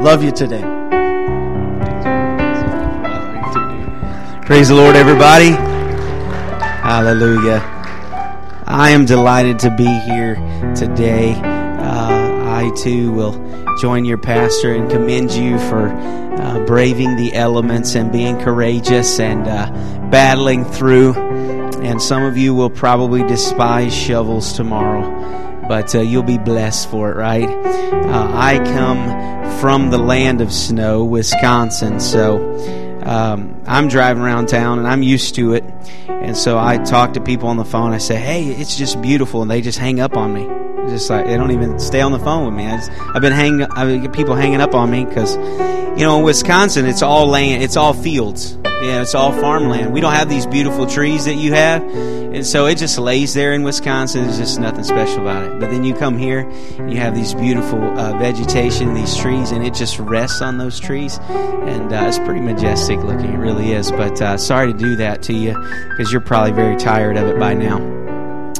Love you today. Praise the Lord, everybody. Hallelujah. I am delighted to be here today. I too will join your pastor and commend you for braving the elements and being courageous and battling through. And some of you will probably despise shovels tomorrow, but you'll be blessed for it, right? I come from the land of snow, Wisconsin, so I'm driving around town and I'm used to it. And so I talk to people on the phone. I say, hey, it's just beautiful. And they just hang up on me. Just like they don't even stay on the phone with me. I've been people hanging up on me because, you know, in Wisconsin, it's all land. It's all fields. Yeah, it's all farmland. We don't have these beautiful trees that you have. And so it just lays there in Wisconsin. There's just nothing special about it. But then you come here, and you have these beautiful vegetation, these trees, and it just rests on those trees. And it's pretty majestic looking. It really is. But sorry to do that to you because you're probably very tired of it by now.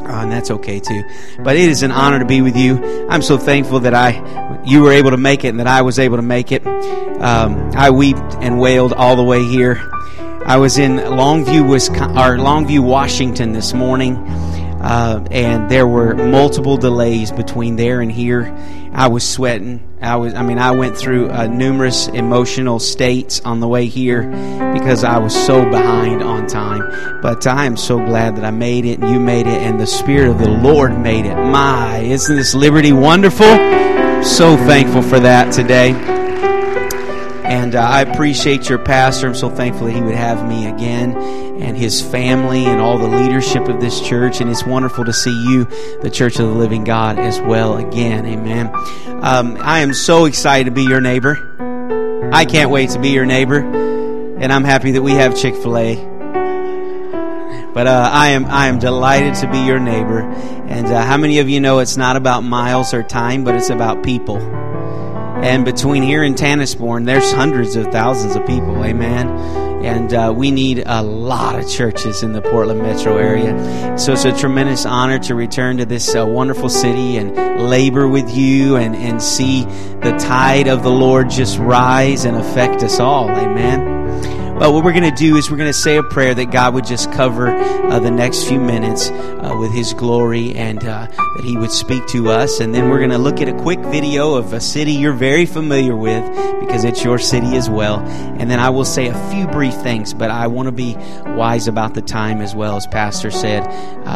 And that's okay too. But it is an honor to be with you. I'm so thankful that you were able to make it and that I was able to make it. I weeped and wailed all the way here. I was in Longview, Washington this morning, and there were multiple delays between there and here. I was sweating. I went through numerous emotional states on the way here because I was so behind on time. But I am so glad that I made it, and you made it, and the Spirit of the Lord made it. My, isn't this liberty wonderful? I'm so thankful for that today. And I appreciate your pastor. I'm so thankful that he would have me again, and his family and all the leadership of this church. And it's wonderful to see you, the Church of the Living God, as well again. Amen. I am so excited to be your neighbor. I can't wait to be your neighbor. And I'm happy that we have Chick-fil-A. But I am delighted to be your neighbor. And how many of you know it's not about miles or time, but it's about people? And between here and Tanasbourne, there's hundreds of thousands of people. Amen. And we need a lot of churches in the Portland metro area. So it's a tremendous honor to return to this wonderful city and labor with you and see the tide of the Lord just rise and affect us all. Amen. But what we're going to do is we're going to say a prayer that God would just cover the next few minutes with His glory, and that He would speak to us. And then we're going to look at a quick video of a city you're very familiar with because it's your city as well. And then I will say a few brief things, but I want to be wise about the time as well, as Pastor said,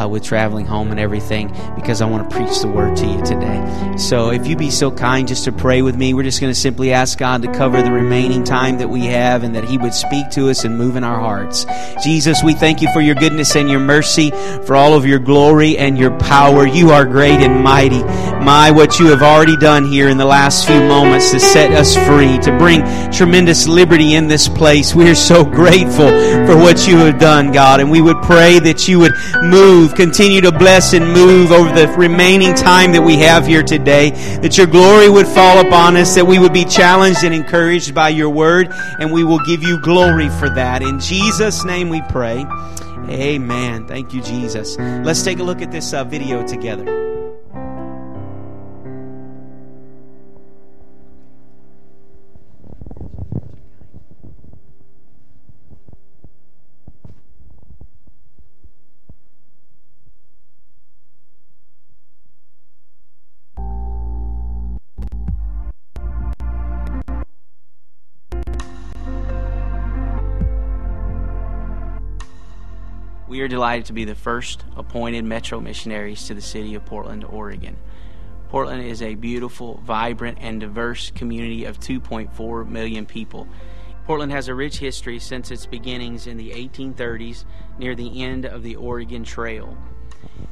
with traveling home and everything, because I want to preach the Word to you today. So if you'd be so kind just to pray with me, we're just going to simply ask God to cover the remaining time that we have and that He would speak to us and move in our hearts. Jesus, we thank you for your goodness and your mercy, for all of your glory and your power. You are great and mighty. My, what you have already done here in the last few moments to set us free, to bring tremendous liberty in this place. We are so grateful for what you have done, God, and we would pray that you would move, continue to bless and move over the remaining time that we have here today, that your glory would fall upon us, that we would be challenged and encouraged by your word, and we will give you glory for that. In Jesus' name we pray. Amen. Thank you, Jesus. Let's take a look at this video together. We are delighted to be the first appointed metro missionaries to the city of Portland, Oregon. Portland is a beautiful, vibrant, and diverse community of 2.4 million people. Portland has a rich history since its beginnings in the 1830s near the end of the Oregon Trail.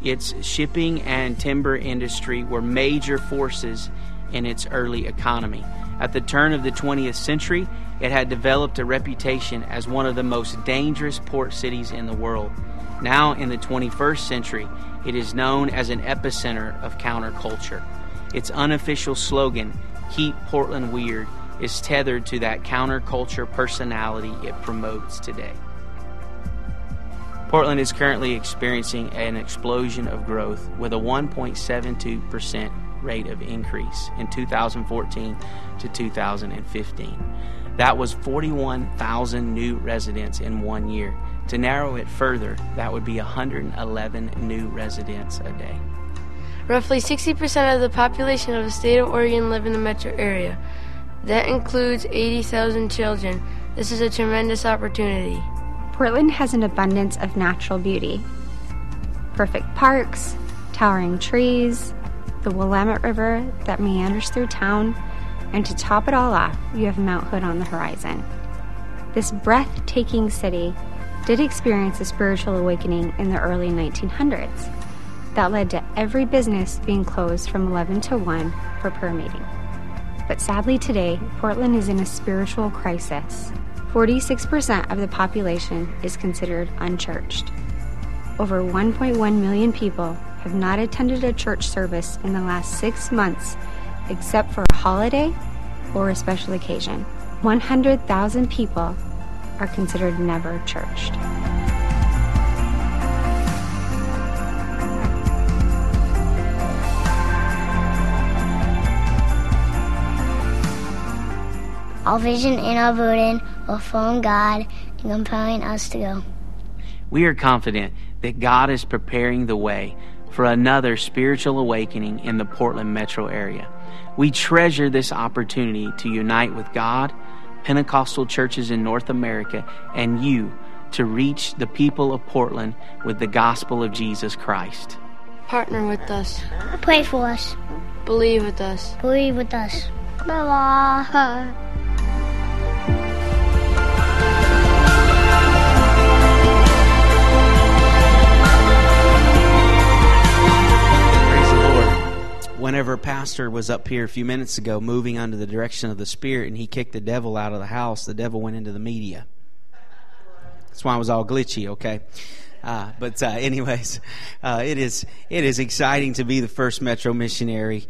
Its shipping and timber industry were major forces in its early economy. At the turn of the 20th century, it had developed a reputation as one of the most dangerous port cities in the world. Now, in the 21st century, it is known as an epicenter of counterculture. Its unofficial slogan, "Keep Portland Weird," is tethered to that counterculture personality it promotes today. Portland is currently experiencing an explosion of growth with a 1.72% rate of increase in 2014 to 2015. That was 41,000 new residents in 1 year. To narrow it further, that would be 111 new residents a day. Roughly 60% of the population of the state of Oregon live in the metro area. That includes 80,000 children. This is a tremendous opportunity. Portland has an abundance of natural beauty. Perfect parks, towering trees, the Willamette River that meanders through town, and to top it all off, you have Mount Hood on the horizon. This breathtaking city did experience a spiritual awakening in the early 1900s that led to every business being closed from 11 to 1 for prayer meeting. But sadly today, Portland is in a spiritual crisis. 46% of the population is considered unchurched. Over 1.1 million people have not attended a church service in the last 6 months except for a holiday or a special occasion. 100,000 people are considered never churched. Our vision and our burden will form God and compelling us to go. We are confident that God is preparing the way for another spiritual awakening in the Portland metro area. We treasure this opportunity to unite with God, Pentecostal churches in North America, and you to reach the people of Portland with the gospel of Jesus Christ. Partner with us. Pray for us. Believe with us. Believe with us. Bye-bye. Whenever a pastor was up here a few minutes ago moving under the direction of the Spirit and he kicked the devil out of the house, the devil went into the media. That's why it was all glitchy, okay? It is exciting to be the first Metro missionary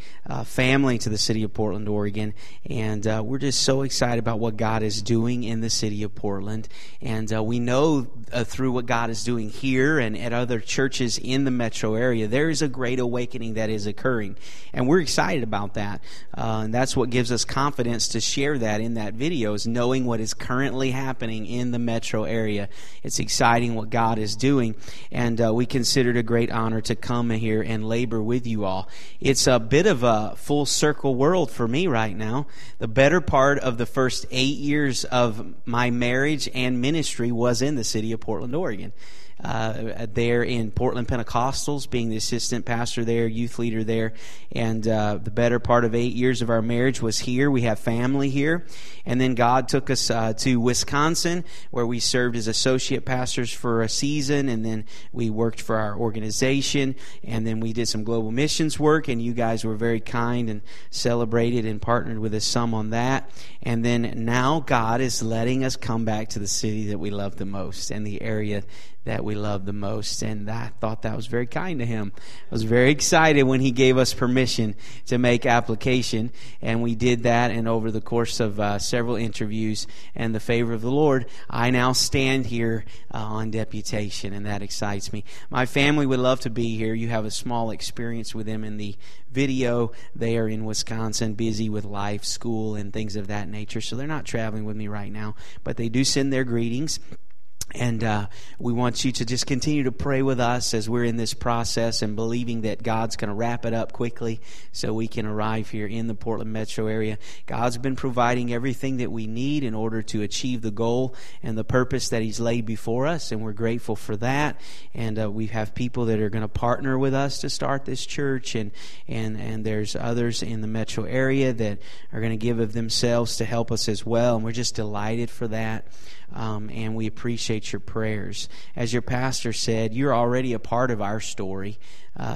family to the city of Portland, Oregon, and we're just so excited about what God is doing in the city of Portland, and we know through what God is doing here and at other churches in the metro area, there is a great awakening that is occurring, and we're excited about that, and that's what gives us confidence to share that in that video, is knowing what is currently happening in the metro area. It's exciting what God is doing. And we considered a great honor to come here and labor with you all. It's a bit of a full circle world for me right now. The better part of the first 8 years of my marriage and ministry was in the city of Portland, Oregon. There in Portland Pentecostals, being the assistant pastor there, youth leader there, and the better part of 8 years of our marriage was here. We have family here, and then God took us to Wisconsin, where we served as associate pastors for a season, and then we worked for our organization, and then we did some global missions work, and you guys were very kind and celebrated and partnered with us some on that, and then now God is letting us come back to the city that we love the most and the area that we love the most, and I thought that was very kind to him. I was very excited when he gave us permission to make application, and we did that, and over the course of several interviews and the favor of the Lord, I now stand here on deputation, and that excites me. My family would love to be here. You have a small experience with them in the video. They are in Wisconsin, busy with life, school, and things of that nature, so they're not traveling with me right now, but they do send their greetings. And we want you to just continue to pray with us as we're in this process and believing that God's going to wrap it up quickly so we can arrive here in the Portland metro area. God's been providing everything that we need in order to achieve the goal and the purpose that He's laid before us, and we're grateful for that. And we have people that are going to partner with us to start this church, and there's others in the metro area that are going to give of themselves to help us as well, and we're just delighted for that. And we appreciate your prayers. As your pastor said, you're already a part of our story.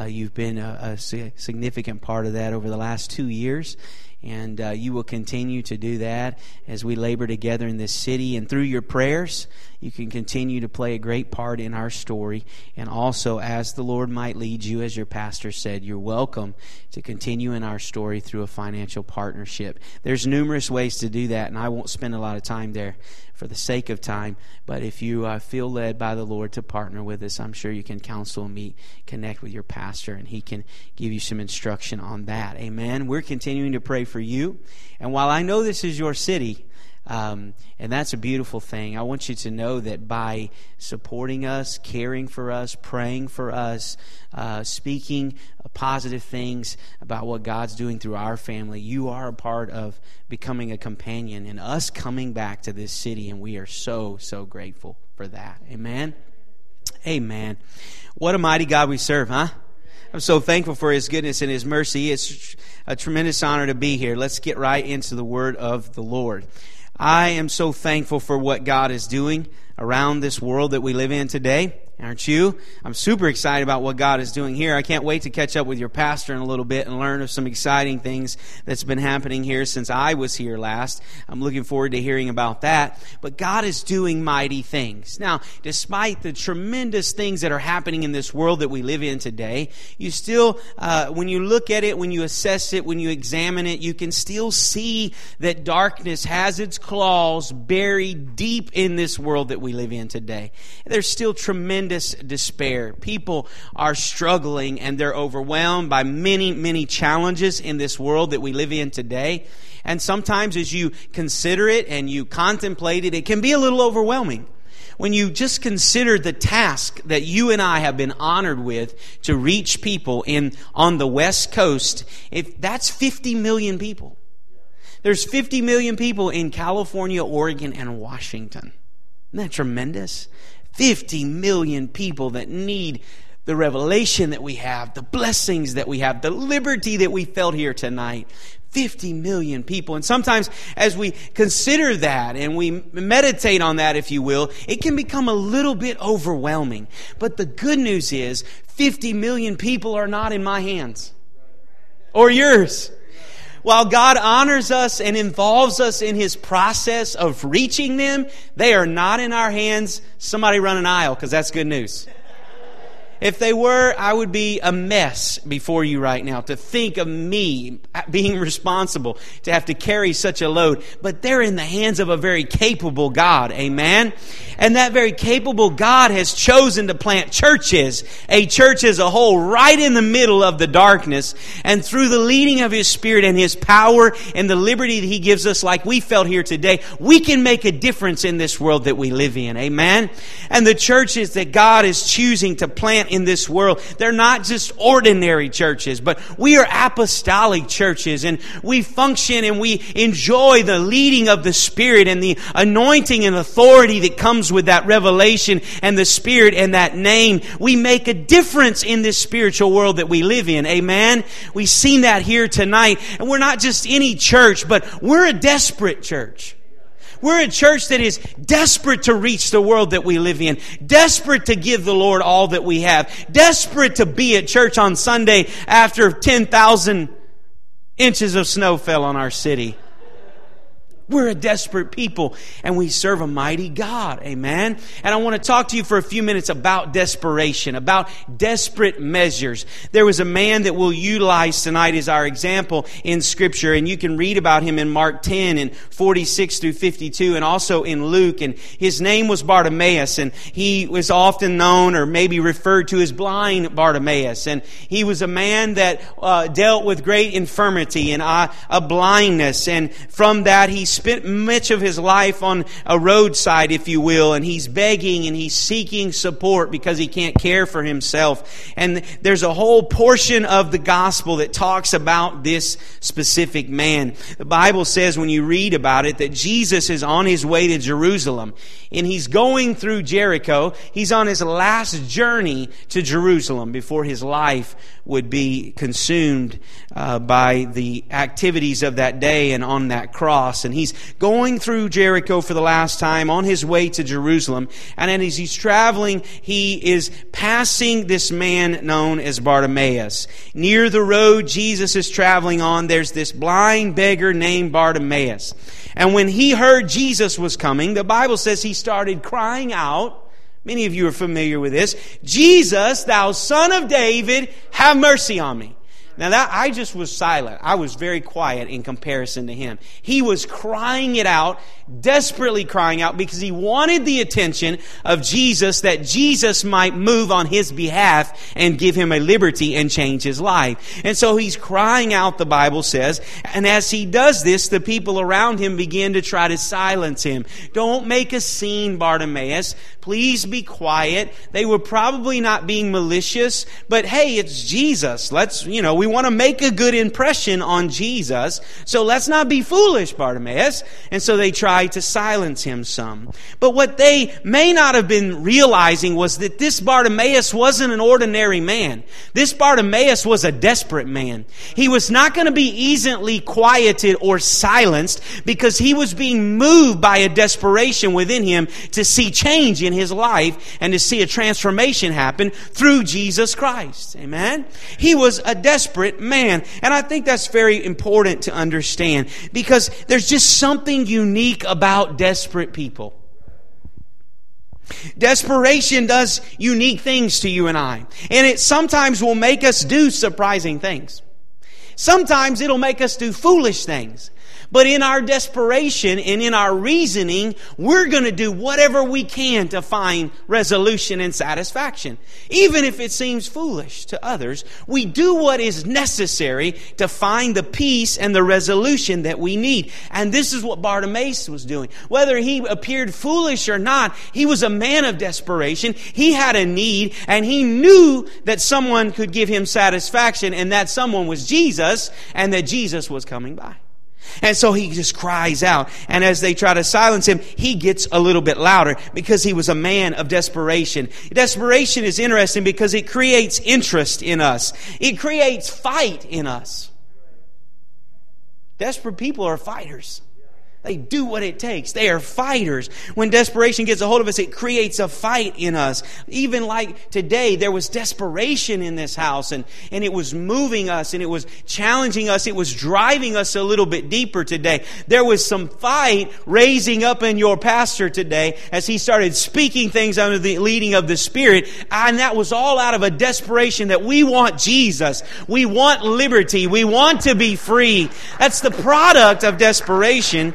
You've been a significant part of that over the last 2 years. and you will continue to do that as we labor together in this city. And through your prayers, you can continue to play a great part in our story. And also, as the Lord might lead you, as your pastor said, you're welcome to continue in our story through a financial partnership. There's numerous ways to do that, and I won't spend a lot of time there for the sake of time. But if you feel led by the Lord to partner with us, I'm sure you can counsel and meet, connect with your pastor, and he can give you some instruction on that. Amen. We're continuing to pray for you. And while I know this is your city, and that's a beautiful thing, I want you to know that by supporting us, caring for us, praying for us, speaking positive things about what God's doing through our family, you are a part of becoming a companion and us coming back to this city, and we are so, so grateful for that. Amen? Amen. What a mighty God we serve, huh? I'm so thankful for His goodness and His mercy. It's a tremendous honor to be here. Let's get right into the Word of the Lord. I am so thankful for what God is doing around this world that we live in today. Aren't you? I'm super excited about what God is doing here. I can't wait to catch up with your pastor in a little bit and learn of some exciting things that's been happening here since I was here last. I'm looking forward to hearing about that. But God is doing mighty things. Now, despite the tremendous things that are happening in this world that we live in today, you still, when you look at it, when you assess it, when you examine it, you can still see that darkness has its claws buried deep in this world that we live in today. There's still tremendous despair. People are struggling and they're overwhelmed by many, many challenges in this world that we live in today. And sometimes as you consider it and you contemplate it, it can be a little overwhelming. When you just consider the task that you and I have been honored with to reach people on the West Coast, if that's 50 million people. There's 50 million people in California, Oregon, and Washington. Isn't that tremendous? 50 million people that need the revelation that we have, the blessings that we have, the liberty that we felt here tonight. 50 million people. And sometimes as we consider that and we meditate on that, if you will, it can become a little bit overwhelming. But the good news is 50 million people are not in my hands or yours. While God honors us and involves us in His process of reaching them, they are not in our hands. Somebody run an aisle, because that's good news. If they were, I would be a mess before you right now to think of me being responsible to have to carry such a load. But they're in the hands of a very capable God, amen? And that very capable God has chosen to plant churches, a church as a whole, right in the middle of the darkness. And through the leading of His Spirit and His power and the liberty that He gives us, like we felt here today, we can make a difference in this world that we live in, amen? And the churches that God is choosing to plant in this world, they're not just ordinary churches, but we are apostolic churches, and we function and we enjoy the leading of the Spirit and the anointing and authority that comes with that revelation and the Spirit and that name. We make a difference in this spiritual world that we live in, amen? We've seen that here tonight, and we're not just any church, but we're a desperate church. We're a church that is desperate to reach the world that we live in, desperate to give the Lord all that we have, desperate to be at church on Sunday after 10,000 inches of snow fell on our city. We're a desperate people, and we serve a mighty God, amen? And I want to talk to you for a few minutes about desperation, about desperate measures. There was a man that we'll utilize tonight as our example in Scripture, and you can read about him in Mark 10 and 46 through 52, and also in Luke, and his name was Bartimaeus, and he was often known or maybe referred to as blind Bartimaeus, and he was a man that dealt with great infirmity and a blindness, and from that he spent much of his life on a roadside, if you will, and he's begging and he's seeking support because he can't care for himself. And there's a whole portion of the gospel that talks about this specific man. The Bible says when you read about it that Jesus is on his way to Jerusalem, and he's going through Jericho. He's on his last journey to Jerusalem before his life would be consumed by the activities of that day and on that cross. And he he's going through Jericho for the last time on his way to Jerusalem. And as he's traveling, he is passing this man known as Bartimaeus. Near the road Jesus is traveling on, there's this blind beggar named Bartimaeus. And when he heard Jesus was coming, the Bible says he started crying out. Many of you are familiar with this. Jesus, thou son of David, have mercy on me. Now that I just was silent. I was very quiet in comparison to him. He was crying it out, desperately crying out, because he wanted the attention of Jesus, that Jesus might move on his behalf and give him a liberty and change his life. And so he's crying out, the Bible says, and as he does this, the people around him begin to try to silence him. Don't make a scene, Bartimaeus. Please be quiet. They were probably not being malicious, but hey, it's Jesus. We want to make a good impression on Jesus, so let's not be foolish, Bartimaeus. And so they tried to silence him some. But what they may not have been realizing was that this Bartimaeus wasn't an ordinary man. This Bartimaeus was a desperate man. He was not going to be easily quieted or silenced, because he was being moved by a desperation within him to see change in his life and to see a transformation happen through Jesus Christ. Amen? He was a desperate man. And I think that's very important to understand, because there's just something unique about desperate people. Desperation does unique things to you and I. And it sometimes will make us do surprising things. Sometimes it'll make us do foolish things. But in our desperation and in our reasoning, we're going to do whatever we can to find resolution and satisfaction. Even if it seems foolish to others, we do what is necessary to find the peace and the resolution that we need. And this is what Bartimaeus was doing. Whether he appeared foolish or not, he was a man of desperation. He had a need, and he knew that someone could give him satisfaction, and that someone was Jesus, and that Jesus was coming by. And so he just cries out. And as they try to silence him, he gets a little bit louder, because he was a man of desperation. Desperation is interesting because it creates interest in us. It creates fight in us. Desperate people are fighters. They do what it takes. They are fighters. When desperation gets a hold of us, it creates a fight in us. Even like today, there was desperation in this house, and it was moving us, and it was challenging us. It was driving us a little bit deeper today. There was some fight raising up in your pastor today as he started speaking things under the leading of the Spirit, and that was all out of a desperation that we want Jesus. We want liberty. We want to be free. That's the product of desperation.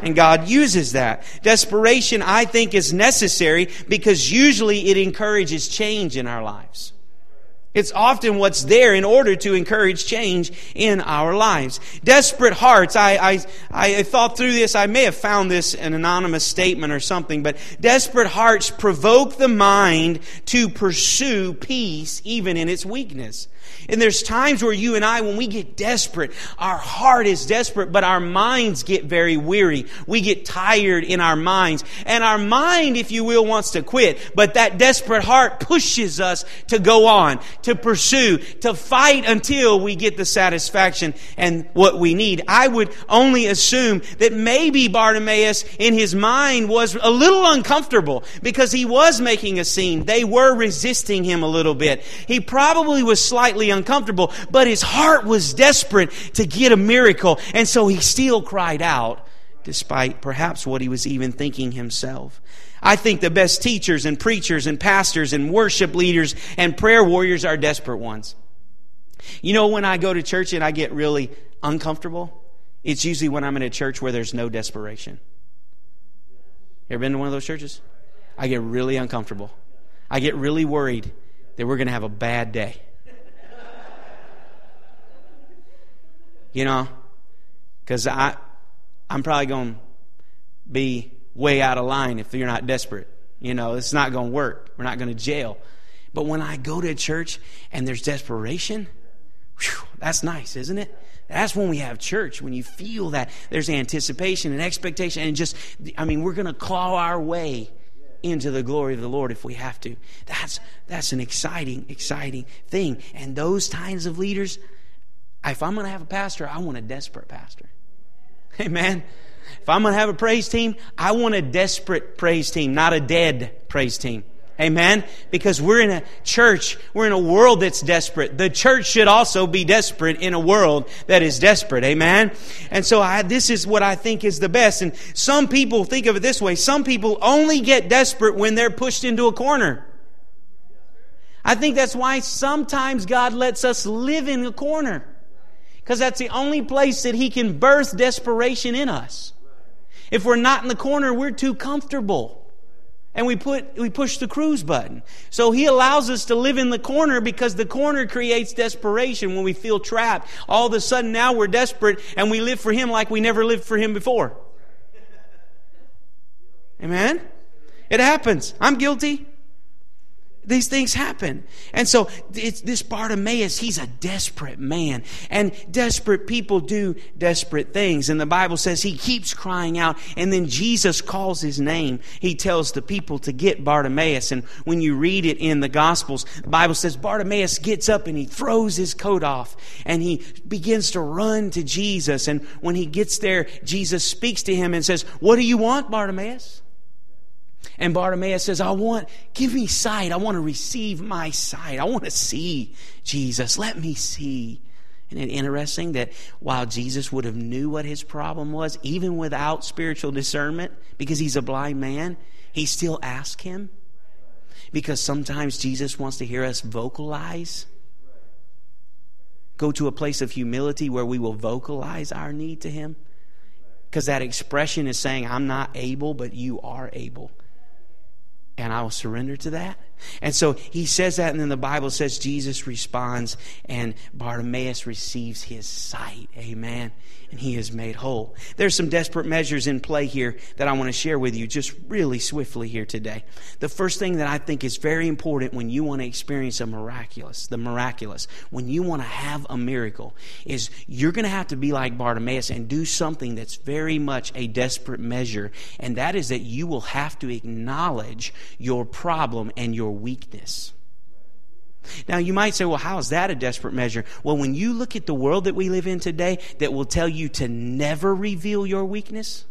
And God uses that. Desperation, I think, is necessary because usually it encourages change in our lives. It's often what's there in order to encourage change in our lives. Desperate hearts. I thought through this. I may have found this an anonymous statement or something, but desperate hearts provoke the mind to pursue peace even in its weakness. And there's times where you and I, when we get desperate, our heart is desperate, but our minds get very weary. We get tired in our minds. And our mind, if you will, wants to quit. But that desperate heart pushes us to go on, to pursue, to fight until we get the satisfaction and what we need. I would only assume that maybe Bartimaeus in his mind was a little uncomfortable because he was making a scene. They were resisting him a little bit. He probably was slightly uncomfortable, but his heart was desperate to get a miracle, and so he still cried out despite perhaps what he was even thinking himself. I think the best teachers and preachers and pastors and worship leaders and prayer warriors are desperate ones. You know, when I go to church and I get really uncomfortable, it's usually when I'm in a church where there's no desperation. You ever been to one of those churches? I get really uncomfortable. I get really worried that we're going to have a bad day. You know, because I'm probably going to be way out of line if you're not desperate. You know, it's not going to work. We're not going to jail. But when I go to a church and there's desperation, whew, that's nice, isn't it? That's when we have church, when you feel that there's anticipation and expectation. And we're going to claw our way into the glory of the Lord if we have to. That's an exciting, exciting thing. And those kinds of leaders... If I'm going to have a pastor, I want a desperate pastor. Amen. If I'm going to have a praise team, I want a desperate praise team, not a dead praise team. Amen? Because we're in a church, we're in a world that's desperate. The church should also be desperate in a world that is desperate. Amen? And so this is what I think is the best. And some people think of it this way. Some people only get desperate when they're pushed into a corner. I think that's why sometimes God lets us live in a corner. Because that's the only place that He can birth desperation in us. If we're not in the corner, we're too comfortable. And we push the cruise button. So He allows us to live in the corner because the corner creates desperation when we feel trapped. All of a sudden now we're desperate and we live for Him like we never lived for Him before. Amen? It happens. I'm guilty. These things happen. And so it's this Bartimaeus, he's a desperate man. And desperate people do desperate things. And the Bible says he keeps crying out. And then Jesus calls his name. He tells the people to get Bartimaeus. And when you read it in the Gospels, the Bible says Bartimaeus gets up and he throws his coat off. And he begins to run to Jesus. And when he gets there, Jesus speaks to him and says, "What do you want, Bartimaeus?" And Bartimaeus says, give me sight. I want to receive my sight. I want to see Jesus. Let me see. Isn't it interesting that while Jesus would have knew what his problem was, even without spiritual discernment, because he's a blind man, he still asked him? Because sometimes Jesus wants to hear us vocalize. Go to a place of humility where we will vocalize our need to Him. Because that expression is saying, I'm not able, but you are able. And I will surrender to that. And so he says that, and then the Bible says Jesus responds, and Bartimaeus receives his sight. Amen. And he is made whole. There's some desperate measures in play here that I want to share with you just really swiftly here today. The first thing that I think is very important when you want to experience the miraculous, when you want to have a miracle, is you're going to have to be like Bartimaeus and do something that's very much a desperate measure, and that is that you will have to acknowledge your problem and your weakness. Now you might say, well, how is that a desperate measure? Well, when you look at the world that we live in today that will tell you to never reveal your weakness,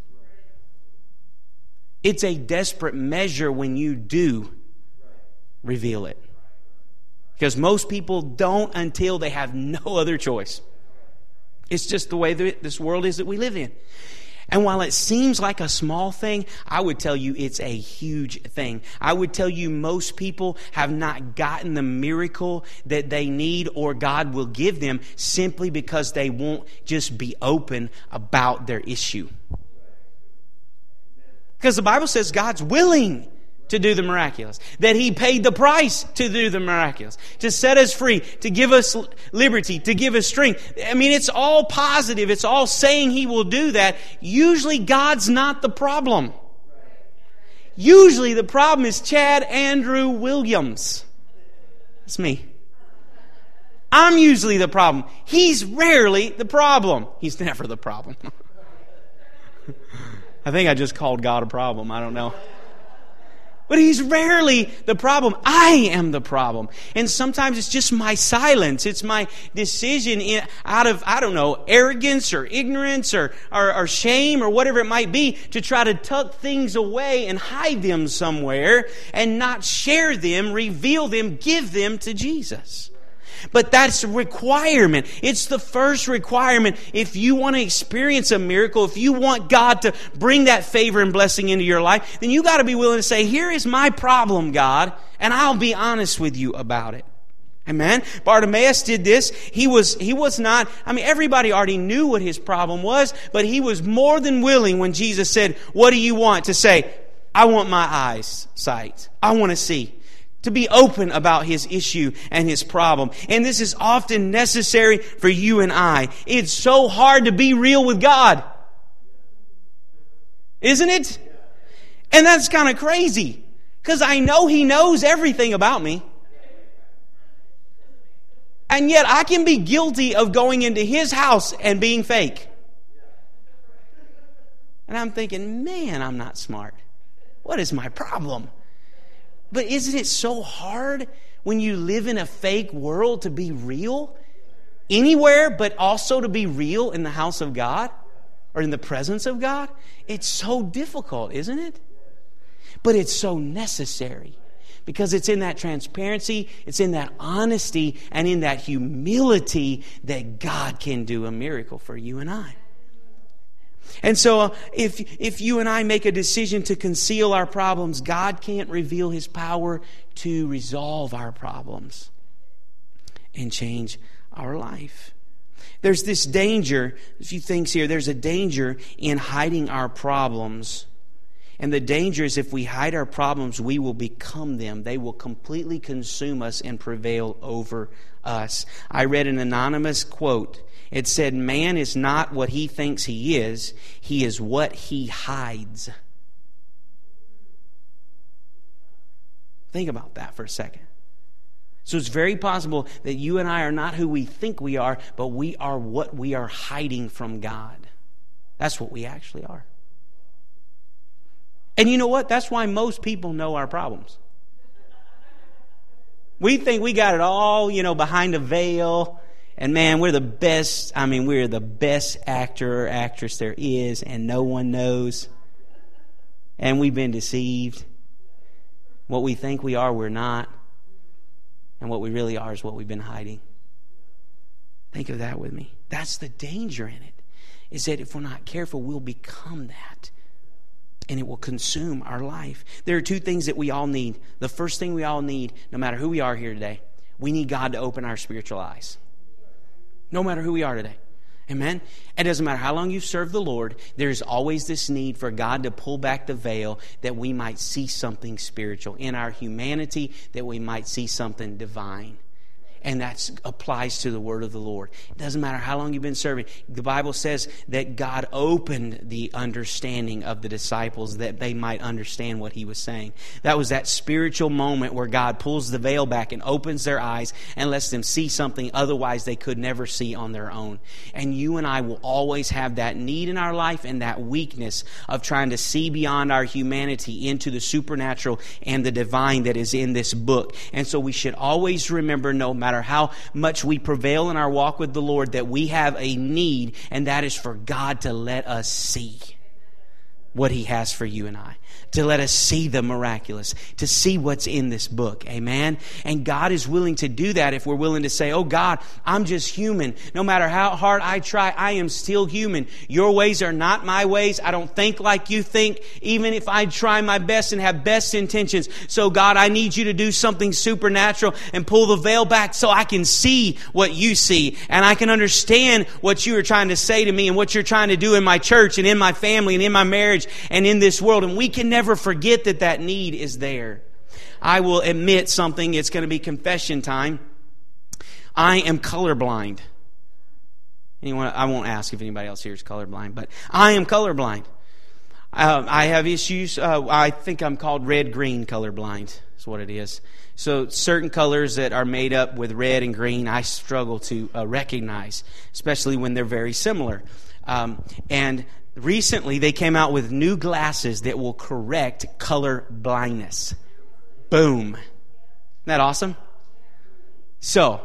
it's a desperate measure when you do reveal it. Because most people don't until they have no other choice. It's just the way that this world is that we live in. And while it seems like a small thing, I would tell you it's a huge thing. I would tell you most people have not gotten the miracle that they need or God will give them simply because they won't just be open about their issue. Because the Bible says God's willing to do the miraculous, that He paid the price to do the miraculous, to set us free, to give us liberty, to give us strength. I mean, it's all positive. It's all saying He will do that. Usually God's not the problem. Usually the problem is Chad Andrew Williams. That's me. I'm usually the problem. He's rarely the problem. He's never the problem. I think I just called God a problem. I don't know. But He's rarely the problem. I am the problem. And sometimes it's just my silence. It's my decision out of arrogance or ignorance or shame or whatever it might be to try to tuck things away and hide them somewhere and not share them, reveal them, give them to Jesus. But that's a requirement. It's the first requirement. If you want to experience a miracle, if you want God to bring that favor and blessing into your life, then you got to be willing to say, here is my problem, God, and I'll be honest with you about it. Amen? Bartimaeus did this. He was not, everybody already knew what his problem was, but he was more than willing when Jesus said, what do you want? To say, I want my eyesight. I want to see. To be open about his issue and his problem. And this is often necessary for you and I. It's so hard to be real with God. Isn't it? And that's kind of crazy. Because I know He knows everything about me. And yet I can be guilty of going into His house and being fake. And I'm thinking, man, I'm not smart. What is my problem? But isn't it so hard when you live in a fake world to be real? Anywhere, but also to be real in the house of God? or in the presence of God, it's so difficult, isn't it? But it's so necessary, because it's in that transparency, it's in that honesty, and in that humility that God can do a miracle for you and I. And so if you and I make a decision to conceal our problems, God can't reveal His power to resolve our problems and change our life. There's this danger, a few things here. There's a danger in hiding our problems. And the danger is if we hide our problems, we will become them. They will completely consume us and prevail over us. I read an anonymous quote. It said, "Man is not what he thinks he is. He is what he hides." Think about that for a second. So it's very possible that you and I are not who we think we are, but we are what we are hiding from God. That's what we actually are. And you know what? That's why most people know our problems. We think we got it all, behind a veil. And man, we're the best. I mean, we're the best actor or actress there is, and no one knows. And we've been deceived. What we think we are, we're not. And what we really are is what we've been hiding. Think of that with me. That's the danger in it, is that if we're not careful, we'll become that. And it will consume our life. There are two things that we all need. The first thing we all need, no matter who we are here today, we need God to open our spiritual eyes. No matter who we are today. Amen? It doesn't matter how long you've served the Lord, there's always this need for God to pull back the veil that we might see something spiritual. In our humanity, that we might see something divine. And that applies to the word of the Lord. It doesn't matter how long you've been serving. The Bible says that God opened the understanding of the disciples that they might understand what He was saying. That was that spiritual moment where God pulls the veil back and opens their eyes and lets them see something otherwise they could never see on their own. And you and I will always have that need in our life and that weakness of trying to see beyond our humanity into the supernatural and the divine that is in this book. And so we should always remember, no matter how much we prevail in our walk with the Lord, that we have a need, and that is for God to let us see what He has for you and I, to let us see the miraculous, to see what's in this book. Amen? And God is willing to do that if we're willing to say, "Oh God, I'm just human. No matter how hard I try, I am still human. Your ways are not my ways. I don't think like you think, even if I try my best and have best intentions. So God, I need you to do something supernatural and pull the veil back so I can see what you see, and I can understand what you are trying to say to me and what you're trying to do in my church and in my family and in my marriage and in this world." And we can never forget that that need is there. I will admit something. It's going to be confession time. I am colorblind. Anyone? I won't ask if anybody else here is colorblind, but I am colorblind. I have issues. I think I'm called red-green colorblind. That's what it is. So certain colors that are made up with red and green, I struggle to recognize, especially when they're very similar. And recently, they came out with new glasses that will correct color blindness. Boom. Isn't that awesome? So,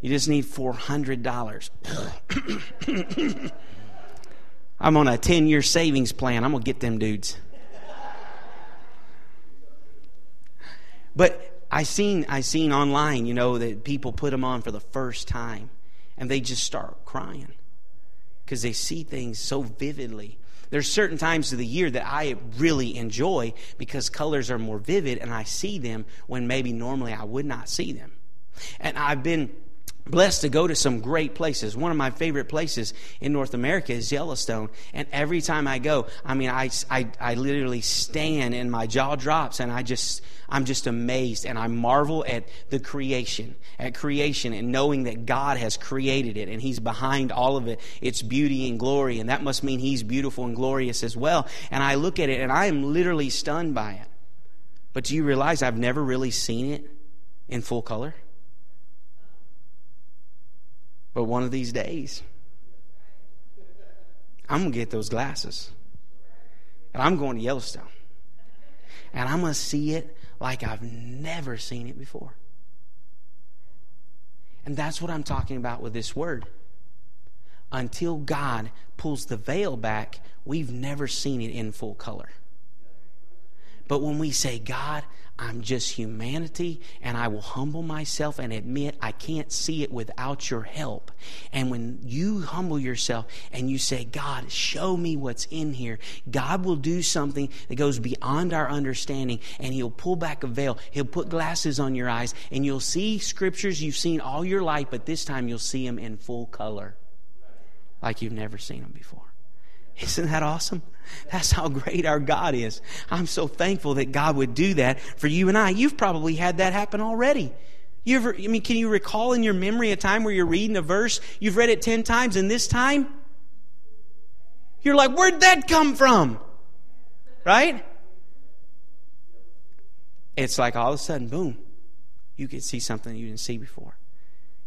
you just need $400. I'm on a 10-year savings plan. I'm going to get them dudes. But I seen online, that people put them on for the first time, and they just start crying, because they see things so vividly. There's certain times of the year that I really enjoy because colors are more vivid and I see them when maybe normally I would not see them. And I've been blessed to go to some great places. One of my favorite places in North America is Yellowstone. And every time I go, I literally stand and my jaw drops, and I'm just amazed, and I marvel at the creation, and knowing that God has created it and He's behind all of it, its beauty and glory, and that must mean He's beautiful and glorious as well. And I look at it and I am literally stunned by it. But do you realize I've never really seen it in full color? But one of these days, I'm going to get those glasses. And I'm going to Yellowstone. And I'm going to see it like I've never seen it before. And that's what I'm talking about with this word. until God pulls the veil back, we've never seen it in full color. But when we say, God, I'm just humanity, and I will humble myself and admit I can't see it without your help. And when you humble yourself and you say, God, show me what's in here, God will do something that goes beyond our understanding, and He'll pull back a veil. He'll put glasses on your eyes, and you'll see scriptures you've seen all your life, but this time you'll see them in full color, like you've never seen them before. Isn't that awesome? That's how great our God is. I'm so thankful that God would do that for you and I. You've probably had that happen already. Can you recall in your memory a time where you're reading a verse, you've read it 10 times, and this time you're like, where'd that come from? Right? It's like all of a sudden, boom, you could see something you didn't see before.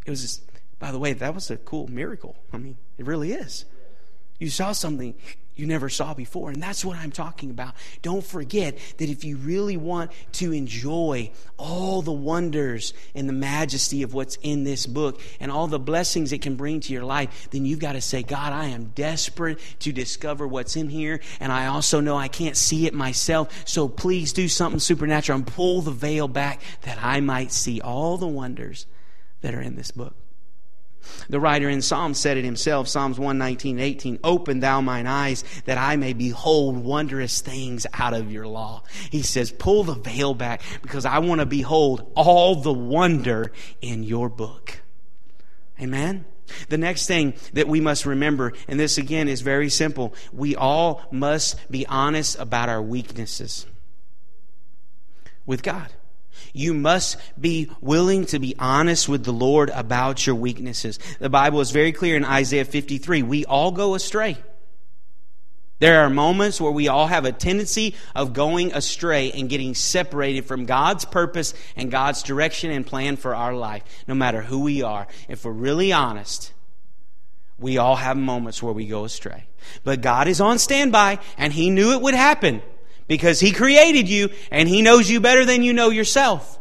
It was just, by the way, that was a cool miracle. I mean, it really is. You saw something you never saw before, and that's what I'm talking about. Don't forget that if you really want to enjoy all the wonders and the majesty of what's in this book and all the blessings it can bring to your life, then you've got to say, God, I am desperate to discover what's in here, and I also know I can't see it myself, so please do something supernatural and pull the veil back that I might see all the wonders that are in this book. The writer in Psalms said it himself, Psalms 119:18, open thou mine eyes that I may behold wondrous things out of your law. He says, pull the veil back because I want to behold all the wonder in your book. Amen? The next thing that we must remember, and this again is very simple, we all must be honest about our weaknesses with God. You must be willing to be honest with the Lord about your weaknesses. The Bible is very clear in Isaiah 53. We all go astray. There are moments where we all have a tendency of going astray and getting separated from God's purpose and God's direction and plan for our life, no matter who we are. If we're really honest, we all have moments where we go astray. But God is on standby, and He knew it would happen. Because He created you, and He knows you better than you know yourself.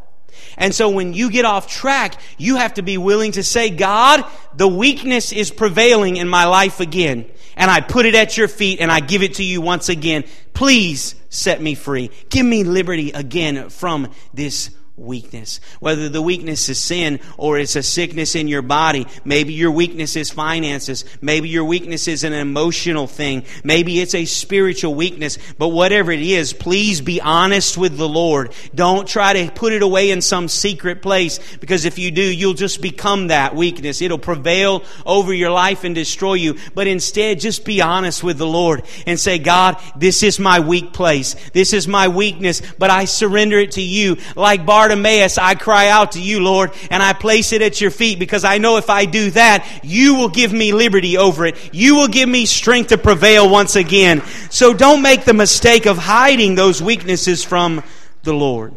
And so when you get off track, you have to be willing to say, God, the weakness is prevailing in my life again. And I put it at your feet, and I give it to you once again. Please set me free. Give me liberty again from this weakness. Whether the weakness is sin or it's a sickness in your body, maybe your weakness is finances, maybe your weakness is an emotional thing, maybe it's a spiritual weakness, but whatever it is, please be honest with the Lord. Don't try to put it away in some secret place, because if you do, you'll just become that weakness. It'll prevail over your life and destroy you. But instead, just be honest with the Lord and say, God, this is my weak place. This is my weakness, but I surrender it to you. Like Bartimaeus, I cry out to you, Lord, and I place it at your feet, because I know if I do that, you will give me liberty over it. You will give me strength to prevail once again. So don't make the mistake of hiding those weaknesses from the Lord.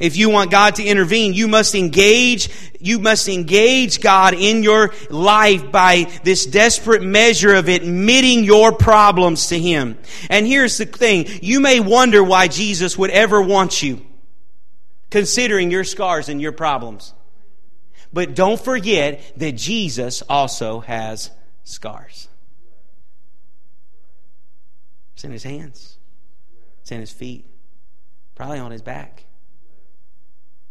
If you want God to intervene, you must engage God in your life by this desperate measure of admitting your problems to Him. And here's the thing. You may wonder why Jesus would ever want you, considering your scars and your problems. But don't forget that Jesus also has scars. It's in His hands. It's in His feet. Probably on His back.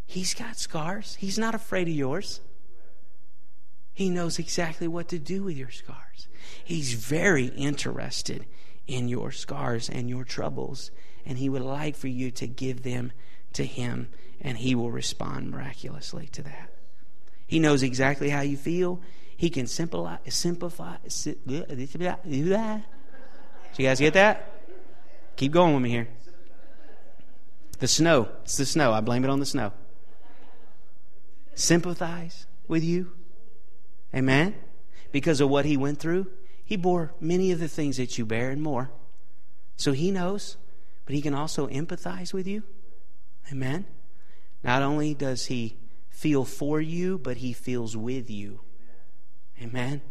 He's got scars. He's not afraid of yours. He knows exactly what to do with your scars. He's very interested in your scars and your troubles, and He would like for you to give them to Him, and He will respond miraculously to that. He knows exactly how you feel. He can simplify. Did you guys get that? Keep going with me here. The snow. It's the snow. I blame it on the snow. Sympathize with you. Amen? Because of what He went through, He bore many of the things that you bear and more. So He knows, but He can also empathize with you. Amen? Not only does He feel for you, but He feels with you. Amen?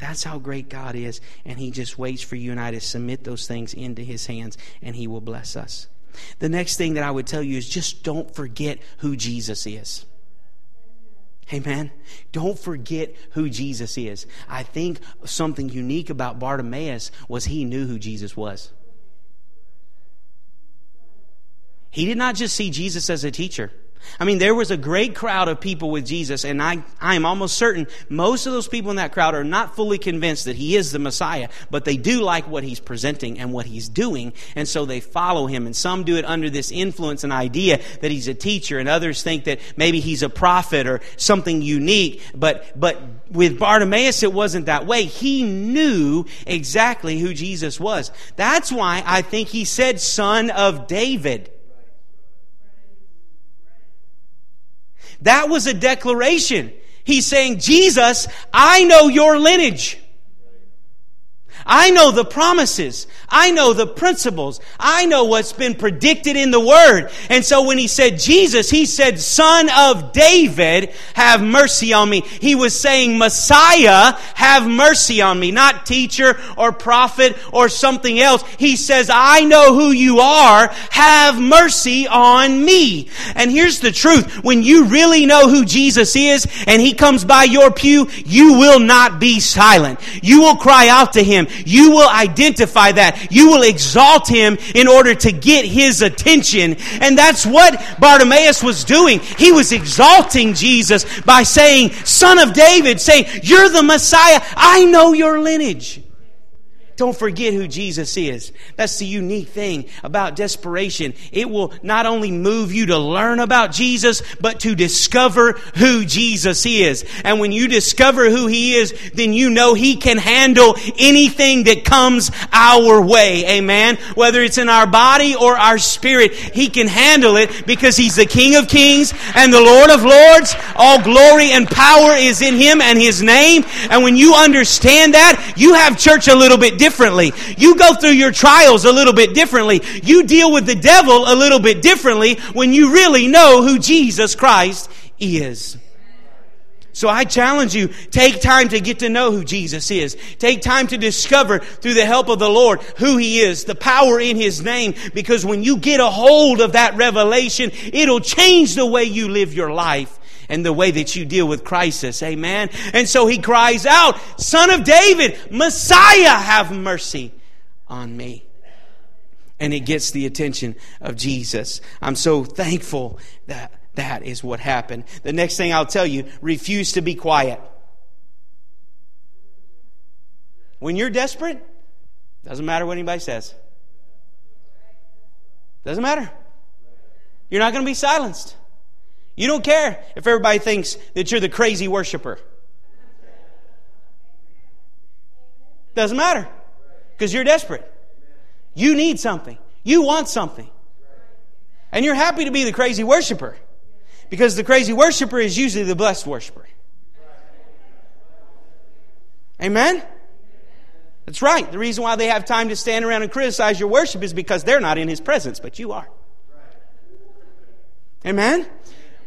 That's how great God is. And He just waits for you and I to submit those things into His hands, and He will bless us. The next thing that I would tell you is just don't forget who Jesus is. Amen. Don't forget who Jesus is. I think something unique about Bartimaeus was he knew who Jesus was. He did not just see Jesus as a teacher. I mean, there was a great crowd of people with Jesus, and I am almost certain most of those people in that crowd are not fully convinced that he is the Messiah, but they do like what he's presenting and what he's doing, and so they follow him. And some do it under this influence and idea that he's a teacher, and others think that maybe he's a prophet or something unique. But with Bartimaeus, it wasn't that way. He knew exactly who Jesus was. That's why I think he said, Son of David. That was a declaration. He's saying, Jesus, I know your lineage. I know the promises. I know the principles. I know what's been predicted in the Word. And so when he said Jesus, he said, Son of David, have mercy on me. He was saying, Messiah, have mercy on me. Not teacher or prophet or something else. He says, I know who you are. Have mercy on me. And here's the truth. When you really know who Jesus is and he comes by your pew, you will not be silent. You will cry out to him. You will identify that. You will exalt him in order to get his attention. And that's what Bartimaeus was doing. He was exalting Jesus by saying, Son of David, saying, you're the Messiah. I know your lineage. Don't forget who Jesus is. That's the unique thing about desperation. It will not only move you to learn about Jesus, but to discover who Jesus is. And when you discover who he is, then you know he can handle anything that comes our way. Amen. Whether it's in our body or our spirit, he can handle it because he's the King of Kings and the Lord of Lords. All glory and power is in him and his name. And when you understand that, you have church a little bit differently. You go through your trials a little bit differently. You deal with the devil a little bit differently when you really know who Jesus Christ is. So I challenge you, take time to get to know who Jesus is. Take time to discover through the help of the Lord who he is, the power in his name, because when you get a hold of that revelation, it'll change the way you live your life and the way that you deal with crisis. Amen. And so he cries out, Son of David, Messiah, have mercy on me. And it gets the attention of Jesus. I'm so thankful that that is what happened. The next thing I'll tell you, refuse to be quiet. When you're desperate, doesn't matter what anybody says. Doesn't matter. You're not going to be silenced. You don't care if everybody thinks that you're the crazy worshiper. Doesn't matter. Because you're desperate. You need something. You want something. And you're happy to be the crazy worshiper. Because the crazy worshiper is usually the blessed worshiper. Amen? That's right. The reason why they have time to stand around and criticize your worship is because they're not in his presence, but you are. Amen?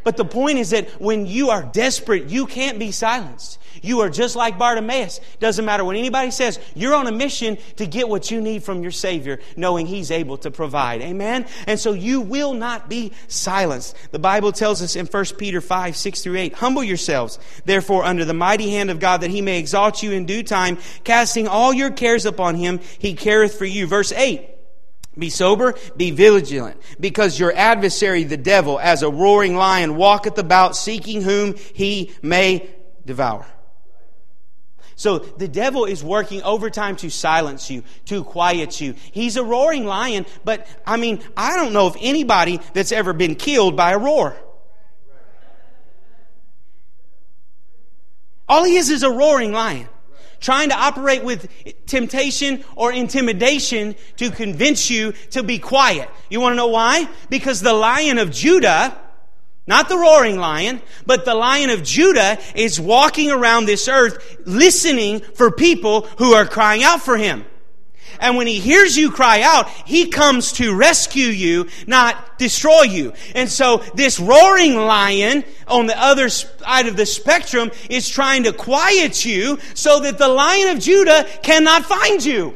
But the point is that when you are desperate, you can't be silenced. You are just like Bartimaeus. Doesn't matter what anybody says. You're on a mission to get what you need from your Savior, knowing he's able to provide. Amen? And so you will not be silenced. The Bible tells us in 1 Peter 5, 6-8, humble yourselves, therefore, under the mighty hand of God, that he may exalt you in due time, casting all your cares upon him. He careth for you. Verse 8. Be sober, be vigilant, because your adversary, the devil, as a roaring lion, walketh about, seeking whom he may devour. So the devil is working overtime to silence you, to quiet you. He's a roaring lion, but I don't know of anybody that's ever been killed by a roar. All he is a roaring lion, trying to operate with temptation or intimidation to convince you to be quiet. You want to know why? Because the Lion of Judah, not the roaring lion, but the Lion of Judah is walking around this earth listening for people who are crying out for him. And when he hears you cry out, he comes to rescue you, not destroy you. And so this roaring lion on the other side of the spectrum is trying to quiet you so that the Lion of Judah cannot find you.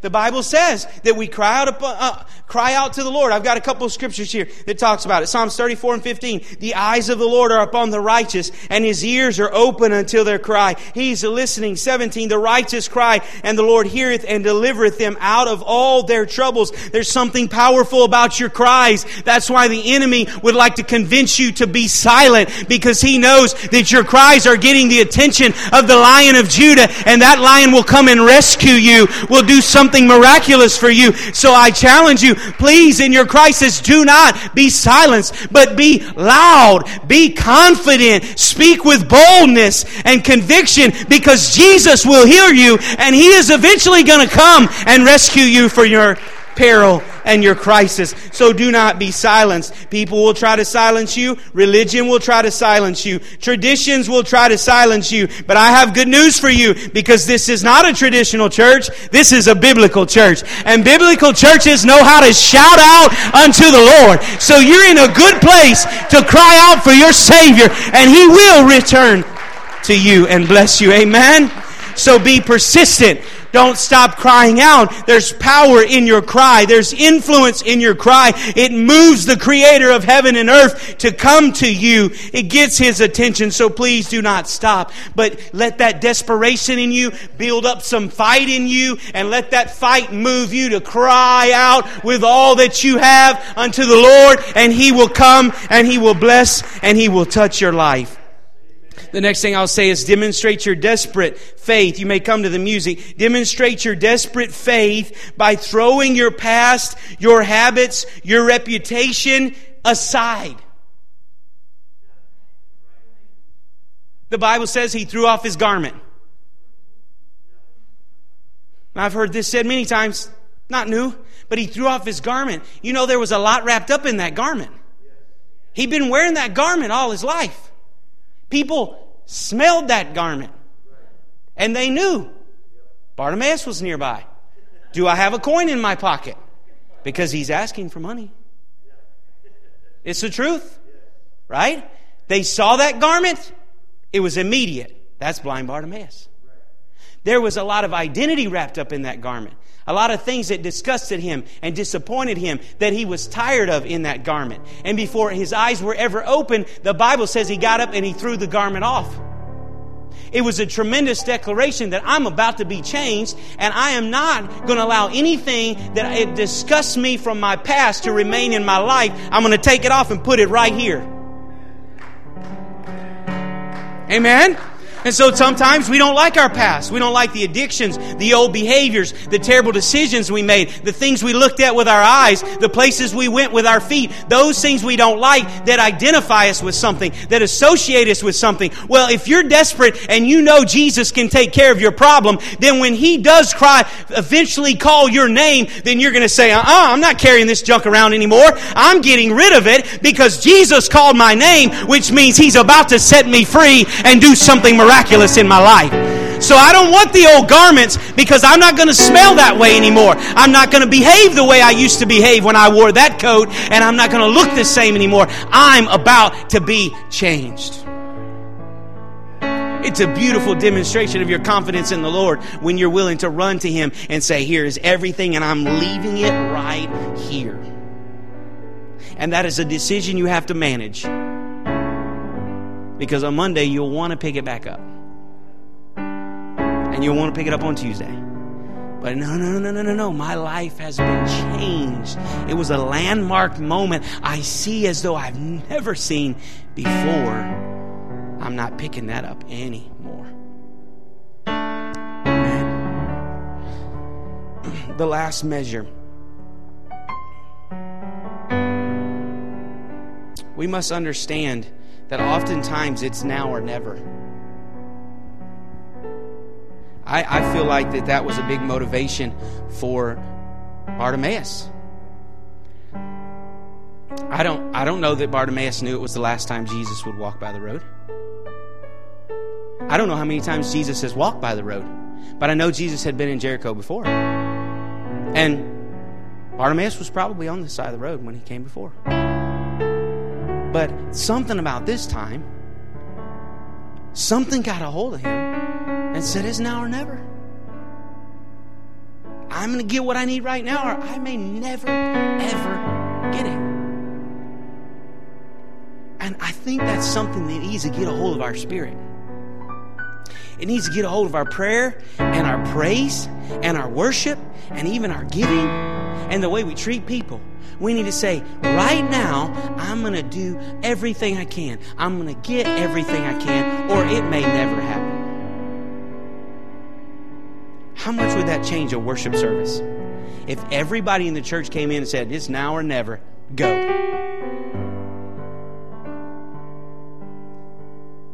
The Bible says that we cry out to the Lord. I've got a couple of scriptures here that talks about it. Psalms 34 and 15. The eyes of the Lord are upon the righteous, and His ears are open until their cry. He's listening. 17. The righteous cry, and the Lord heareth and delivereth them out of all their troubles. There's something powerful about your cries. That's why the enemy would like to convince you to be silent, because he knows that your cries are getting the attention of the Lion of Judah, and that Lion will come and rescue you, will do something miraculous for you. So I challenge you, please, in your crisis, do not be silenced, but be loud, be confident, speak with boldness and conviction, because Jesus will hear you, and He is eventually going to come and rescue you for your peril and your crisis. So do not be silenced. People will try to silence you. Religion will try to silence you. Traditions will try to silence you. But I have good news for you, because this is not a traditional church. This is a biblical church. And biblical churches know how to shout out unto the Lord. So you're in a good place to cry out for your Savior, and He will return to you and bless you. Amen? So be persistent. Don't stop crying out. There's power in your cry. There's influence in your cry. It moves the Creator of heaven and earth to come to you. It gets His attention. So please do not stop. But let that desperation in you build up some fight in you, and let that fight move you to cry out with all that you have unto the Lord, and He will come, and He will bless, and He will touch your life. The next thing I'll say is demonstrate your desperate faith. You may come to the music. Demonstrate your desperate faith by throwing your past, your habits, your reputation aside. The Bible says He threw off His garment. I've heard this said many times. Not new, but He threw off His garment. You know, there was a lot wrapped up in that garment. He'd been wearing that garment all His life. People smelled that garment, and they knew Bartimaeus was nearby. Do I have a coin in my pocket? Because he's asking for money. It's the truth, right? They saw that garment. It was immediate. That's blind Bartimaeus. There was a lot of identity wrapped up in that garment. A lot of things that disgusted him and disappointed him that he was tired of in that garment. And before his eyes were ever open, the Bible says he got up and he threw the garment off. It was a tremendous declaration that I'm about to be changed, and I am not going to allow anything that it disgusts me from my past to remain in my life. I'm going to take it off and put it right here. Amen? And so sometimes we don't like our past. We don't like the addictions, the old behaviors, the terrible decisions we made, the things we looked at with our eyes, the places we went with our feet. Those things we don't like that identify us with something, that associate us with something. Well, if you're desperate and you know Jesus can take care of your problem, then when He does cry, eventually call your name, then you're going to say, I'm not carrying this junk around anymore. I'm getting rid of it, because Jesus called my name, which means He's about to set me free and do something miraculous in my life. So I don't want the old garments, because I'm not going to smell that way anymore. I'm not going to behave the way I used to behave when I wore that coat, and I'm not going to look the same anymore. I'm about to be changed. It's a beautiful demonstration of your confidence in the Lord when you're willing to run to Him and say, here is everything, and I'm leaving it right here. And that is a decision you have to manage, because on Monday, you'll want to pick it back up. And you'll want to pick it up on Tuesday. But no. My life has been changed. It was a landmark moment I see as though I've never seen before. I'm not picking that up anymore. Amen. The last measure. We must understand that oftentimes it's now or never. I feel like that was a big motivation for Bartimaeus. I don't know that Bartimaeus knew it was the last time Jesus would walk by the road. I don't know how many times Jesus has walked by the road, but I know Jesus had been in Jericho before. And Bartimaeus was probably on this side of the road when he came before. But something about this time, something got a hold of him and said, it's now or never. I'm going to get what I need right now, or I may never, ever get it. And I think that's something that needs to get a hold of our spirit. It needs to get a hold of our prayer and our praise and our worship and even our giving and the way we treat people. We need to say, right now, I'm going to do everything I can. I'm going to get everything I can, or it may never happen. How much would that change a worship service? If everybody in the church came in and said, it's now or never, go.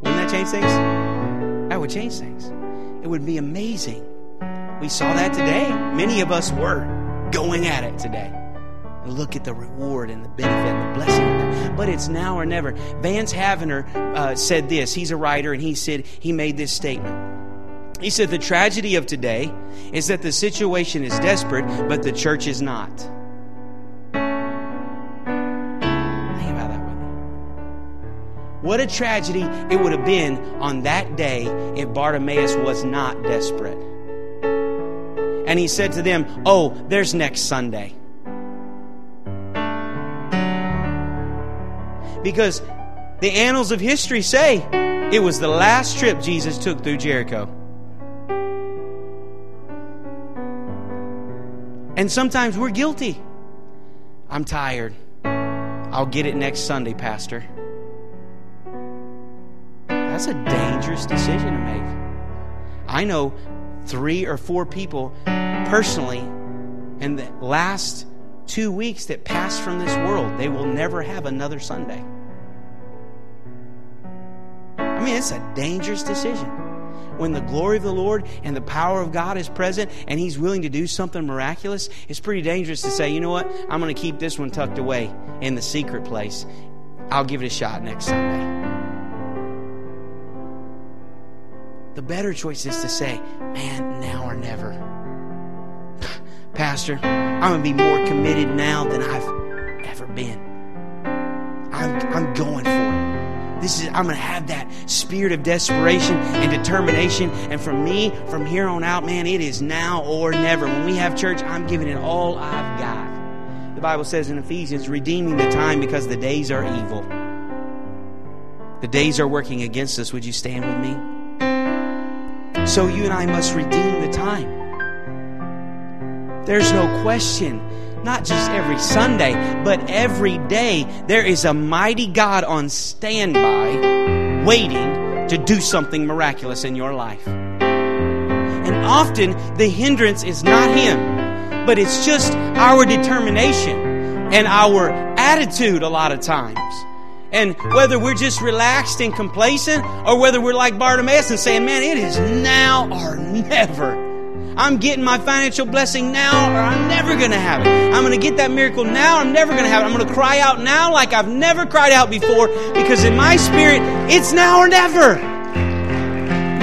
Wouldn't that change things? That would change things. It would be amazing. We saw that today. Many of us were going at it today. Look at the reward and the benefit and the blessing of that. But it's now or never. Vance Havner said this. He's a writer, and he said he made this statement. He said, the tragedy of today is that the situation is desperate, but the church is not. Think about that with me. What a tragedy it would have been on that day if Bartimaeus was not desperate. And he said to them, oh, there's next Sunday. Because the annals of history say it was the last trip Jesus took through Jericho. And sometimes we're guilty. I'm tired. I'll get it next Sunday, Pastor. That's a dangerous decision to make. I know 3 or 4 people personally in the last 2 weeks that passed from this world. They will never have another Sunday. I mean, it's a dangerous decision. When the glory of the Lord and the power of God is present and He's willing to do something miraculous, it's pretty dangerous to say, you know what, I'm going to keep this one tucked away in the secret place. I'll give it a shot next Sunday. The better choice is to say, man, now or never. Pastor, I'm going to be more committed now than I've ever been. I'm going for it. I'm going to have that spirit of desperation and determination. And for me, from here on out, man, it is now or never. When we have church, I'm giving it all I've got. The Bible says in Ephesians, redeeming the time because the days are evil. The days are working against us. Would you stand with me? So you and I must redeem the time. There's no question. Not just every Sunday, but every day, there is a mighty God on standby waiting to do something miraculous in your life. And often, the hindrance is not Him, but it's just our determination and our attitude a lot of times. And whether we're just relaxed and complacent, or whether we're like Bartimaeus and saying, man, it is now or never. I'm getting my financial blessing now, or I'm never going to have it. I'm going to get that miracle now, or I'm never going to have it. I'm going to cry out now like I've never cried out before, because in my spirit, it's now or never.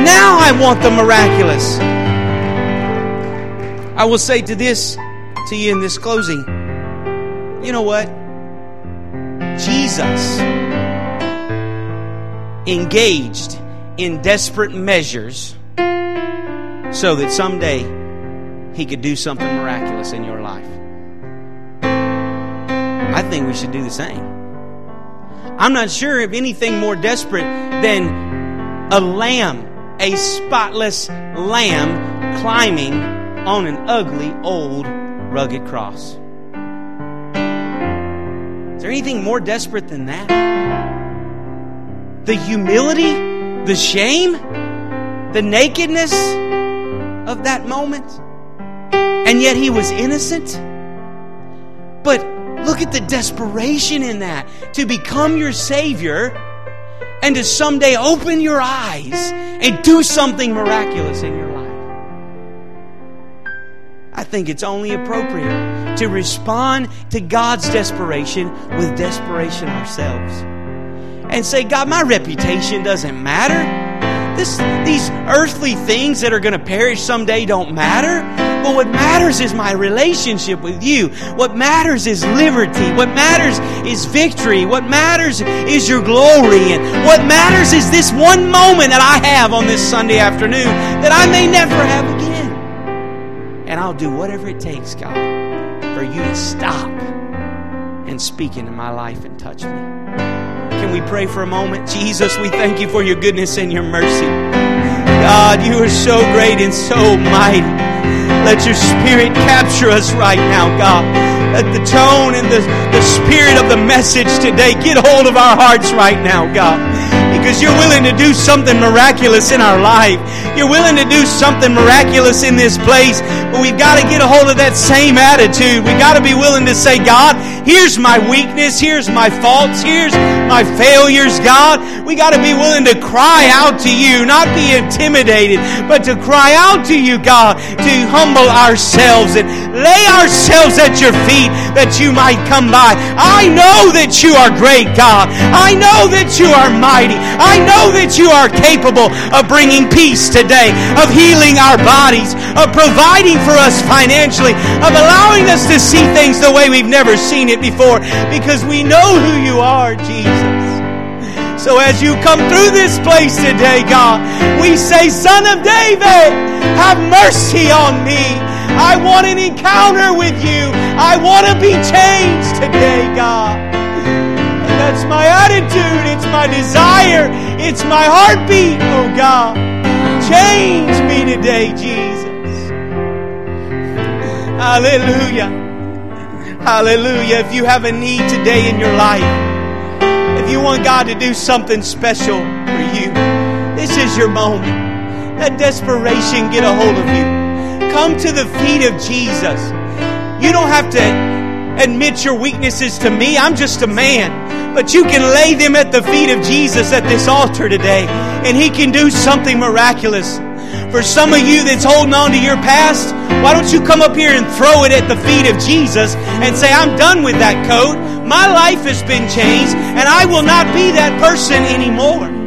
Now I want the miraculous. I will say to you in this closing, you know what? Jesus engaged in desperate measures so that someday He could do something miraculous in your life. I think we should do the same. I'm not sure of anything more desperate than a lamb, a spotless lamb, climbing on an ugly, old, rugged cross. Is there anything more desperate than that? The humility, the shame, the nakedness of that moment. And yet He was innocent. But look at the desperation in that, to become your Savior and to someday open your eyes and do something miraculous in your life. I think it's only appropriate to respond to God's desperation with desperation ourselves and say, God, my reputation doesn't matter. These earthly things that are going to perish someday don't matter. But what matters is my relationship with You. What matters is liberty. What matters is victory. What matters is Your glory. And what matters is this one moment that I have on this Sunday afternoon that I may never have again. And I'll do whatever it takes, God, for you to stop and speak into my life and touch me. Can we pray for a moment? Jesus, we thank you for your goodness and your mercy. God, you are so great and so mighty. Let your spirit capture us right now, God. Let the tone and the spirit of the message today get hold of our hearts right now, God. Because you're willing to do something miraculous in our life. You're willing to do something miraculous in this place. But we've got to get a hold of that same attitude. We've got to be willing to say, God, here's my weakness. Here's my faults. Here's my failures, God. We've got to be willing to cry out to you. Not be intimidated, but to cry out to you, God. To humble ourselves and lay ourselves at your feet that you might come by. I know that you are great, God. I know that you are mighty. I know that you are capable of bringing peace today, of healing our bodies, of providing for us financially, of allowing us to see things the way we've never seen it before, because we know who you are, Jesus. So as you come through this place today, God, we say, Son of David, have mercy on me. I want an encounter with you. I want to be changed today, God. And that's my attitude. It's my desire. It's my heartbeat, oh God. Change me today, Jesus. Hallelujah. Hallelujah. If you have a need today in your life, if you want God to do something special for you, this is your moment. Let desperation get a hold of you. Come to the feet of Jesus. You don't have to admit your weaknesses to me. I'm just a man. But you can lay them at the feet of Jesus at this altar today. And He can do something miraculous. For some of you that's holding on to your past, why don't you come up here and throw it at the feet of Jesus and say, I'm done with that coat. My life has been changed. And I will not be that person anymore.